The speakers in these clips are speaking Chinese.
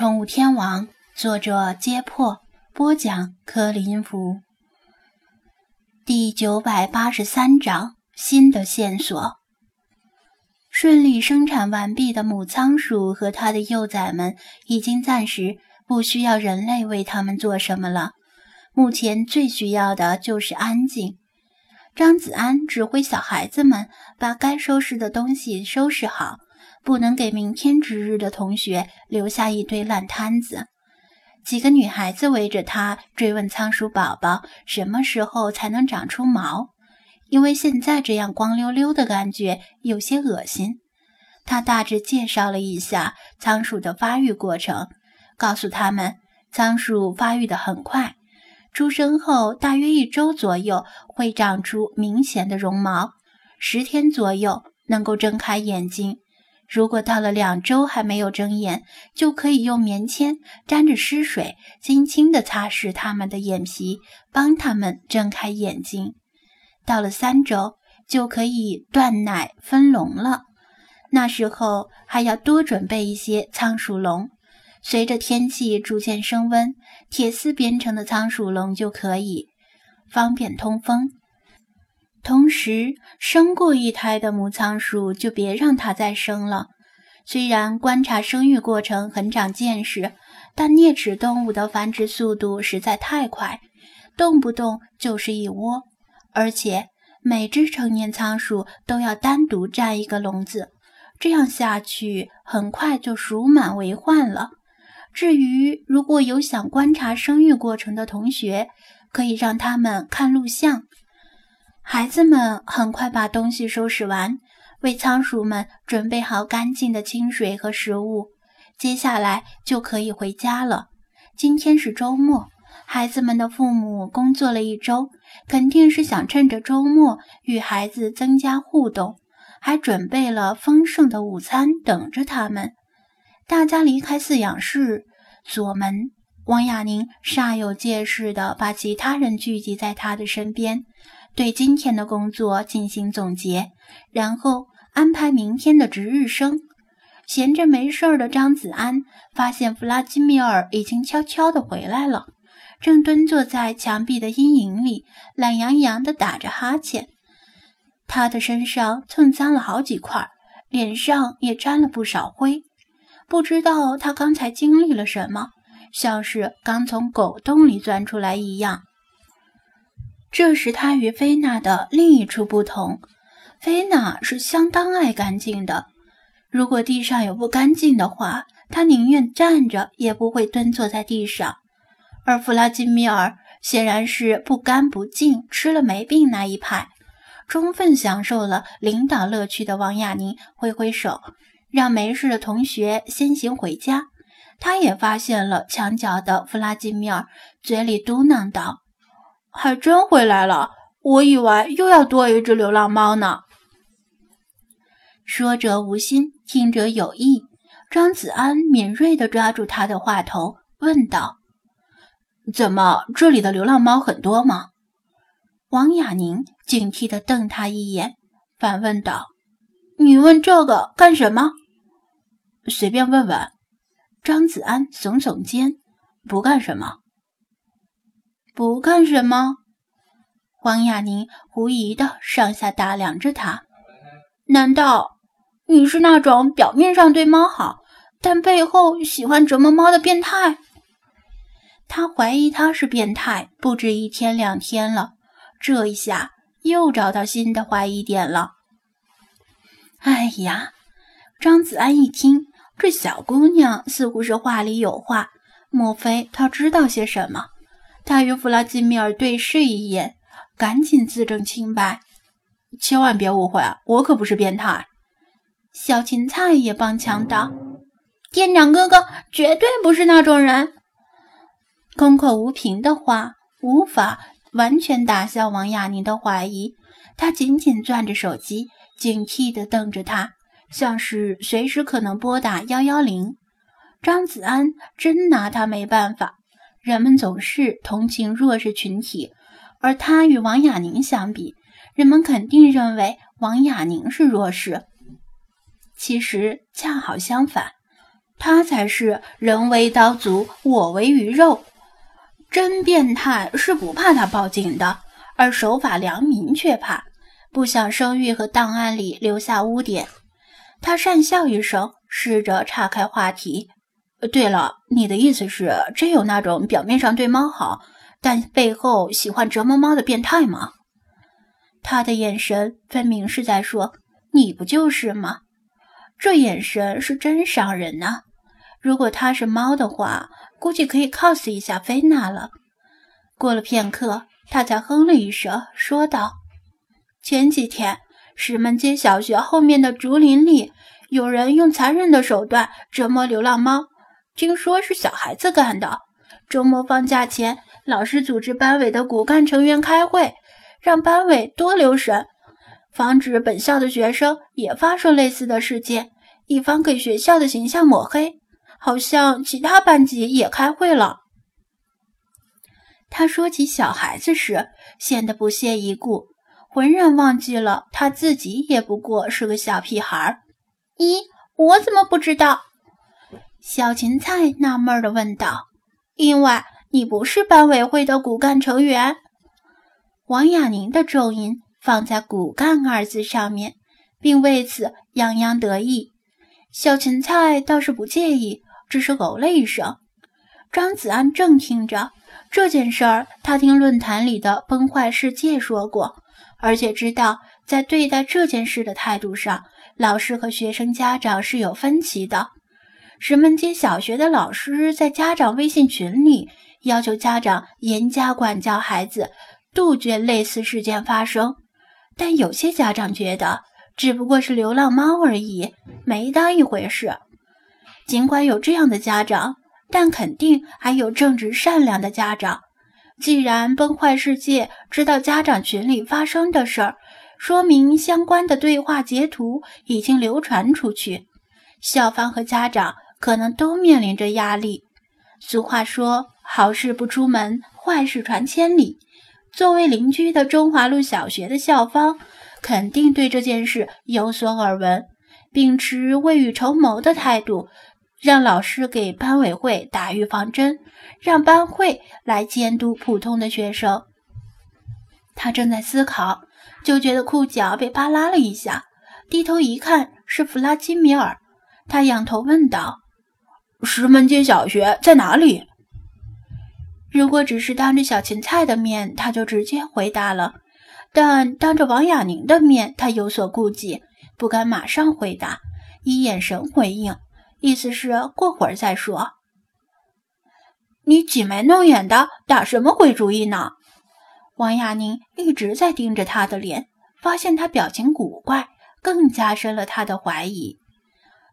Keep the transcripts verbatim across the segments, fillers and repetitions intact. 宠物天王》，作者揭破，播讲柯林福。第九百八十三章，新的线索。顺利生产完毕的母仓鼠和它的幼崽们已经暂时不需要人类为它们做什么了，目前最需要的就是安静。张子安指挥小孩子们把该收拾的东西收拾好，不能给明天值日的同学留下一堆烂摊子。几个女孩子围着他追问仓鼠宝宝什么时候才能长出毛，因为现在这样光溜溜的感觉有些恶心。他大致介绍了一下仓鼠的发育过程，告诉他们仓鼠发育得很快，出生后大约一周左右会长出明显的绒毛，十天左右能够睁开眼睛。如果到了两周还没有睁眼，就可以用棉签沾着湿水轻轻地擦拭它们的眼皮，帮它们睁开眼睛。到了三周就可以断奶分笼了，那时候还要多准备一些仓鼠笼。随着天气逐渐升温，铁丝编成的仓鼠笼就可以方便通风。同时，生过一胎的母仓鼠就别让它再生了。虽然观察生育过程很长见识，但啮齿动物的繁殖速度实在太快，动不动就是一窝，而且每只成年仓鼠都要单独占一个笼子，这样下去很快就鼠满为患了。至于如果有想观察生育过程的同学，可以让他们看录像。孩子们很快把东西收拾完，为仓鼠们准备好干净的清水和食物，接下来就可以回家了。今天是周末，孩子们的父母工作了一周，肯定是想趁着周末与孩子增加互动，还准备了丰盛的午餐等着他们。大家离开饲养室左门，王亚宁煞有介事地把其他人聚集在他的身边，对今天的工作进行总结，然后安排明天的值日生。闲着没事儿的张子安发现弗拉基米尔已经悄悄地回来了，正蹲坐在墙壁的阴影里，懒洋洋地打着哈欠。他的身上蹭脏了好几块，脸上也沾了不少灰。不知道他刚才经历了什么，像是刚从狗洞里钻出来一样。这是他与菲娜的另一处不同，菲娜是相当爱干净的，如果地上有不干净的话，他宁愿站着也不会蹲坐在地上。而弗拉基米尔显然是不干不净吃了没病那一派，充分享受了领导乐趣的王亚宁挥挥手，让没事的同学先行回家。他也发现了墙角的弗拉基米尔，嘴里嘟囔道：“还真回来了，我以为又要多一只流浪猫呢。”说者无心，听者有意。张子安敏锐地抓住他的话头，问道：“怎么，这里的流浪猫很多吗？”王亚宁警惕地瞪他一眼，反问道：“你问这个干什么？”“随便问问。”张子安耸耸肩，“不干什么。”“不干什么？”王亚宁狐疑地上下打量着他，“难道你是那种表面上对猫好，但背后喜欢折磨猫的变态？”他怀疑他是变态，不止一天两天了。这一下又找到新的怀疑点了。哎呀，张子安一听，这小姑娘似乎是话里有话，莫非她知道些什么？他与弗拉基米尔对视一眼，赶紧自证清白：“千万别误会，我可不是变态。”小芹菜也帮腔道：“店长哥哥绝对不是那种人。”空口无凭的话无法完全打消王亚宁的怀疑，他紧紧攥着手机，警惕地瞪着他，像是随时可能拨打一一零。张子安真拿他没办法，人们总是同情弱势群体，而他与王亚宁相比，人们肯定认为王亚宁是弱势。其实恰好相反，他才是人为刀俎，我为鱼肉。真变态是不怕他报警的，而守法良民却怕，不想声誉和档案里留下污点。他讪笑一声，试着岔开话题。对了，你的意思是真有那种表面上对猫好，但背后喜欢折磨猫的变态吗？他的眼神分明是在说，你不就是吗？这眼神是真伤人呐、啊！如果他是猫的话，估计可以 cos 一下菲娜了。过了片刻，他才哼了一声，说道：“前几天，石门街小学后面的竹林里，有人用残忍的手段折磨流浪猫，听说是小孩子干的。周末放假前，老师组织班委的骨干成员开会，让班委多留神。”防止本校的学生也发生类似的事件，以防给学校的形象抹黑。好像其他班级也开会了。他说起小孩子时，显得不屑一顾，浑然忘记了他自己也不过是个小屁孩。咦，我怎么不知道？小芹菜纳闷地问道。因为你不是班委会的骨干成员。王雅宁的重音放在骨干二字上面，并为此洋洋得意。小芹菜倒是不介意，只是哦了一声。张子安正听着这件事儿，他听论坛里的崩坏世界说过，而且知道在对待这件事的态度上，老师和学生家长是有分歧的。石门街小学的老师在家长微信群里要求家长严加管教孩子，杜绝类似事件发生，但有些家长觉得只不过是流浪猫而已，没当一回事。尽管有这样的家长，但肯定还有正直善良的家长。既然崩坏世界知道家长群里发生的事儿，说明相关的对话截图已经流传出去，校方和家长可能都面临着压力。俗话说，好事不出门，坏事传千里。作为邻居的中华路小学的校方肯定对这件事有所耳闻，秉持未雨绸缪的态度，让老师给班委会打预防针，让班会来监督普通的学生。他正在思考，就觉得裤脚被扒拉了一下，低头一看是弗拉基米尔。他仰头问道：石门街小学在哪里？如果只是当着小芹菜的面，他就直接回答了，但当着王雅宁的面，他有所顾忌，不敢马上回答，以眼神回应，意思是过会儿再说。你挤眉弄眼的打什么鬼主意呢？王雅宁一直在盯着他的脸，发现他表情古怪，更加深了他的怀疑。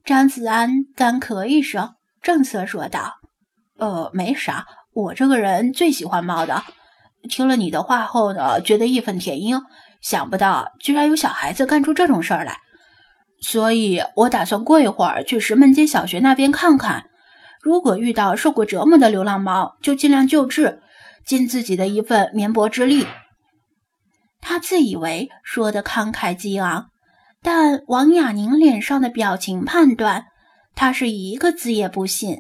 张子安干咳一声，正色说道：呃，没啥。我这个人最喜欢猫的，听了你的话后呢，觉得义愤填膺，想不到居然有小孩子干出这种事儿来，所以我打算过一会儿去石门街小学那边看看，如果遇到受过折磨的流浪猫，就尽量救治，尽自己的一份绵薄之力。他自以为说得慷慨激昂，但王雅宁脸上的表情判断，他是一个字也不信。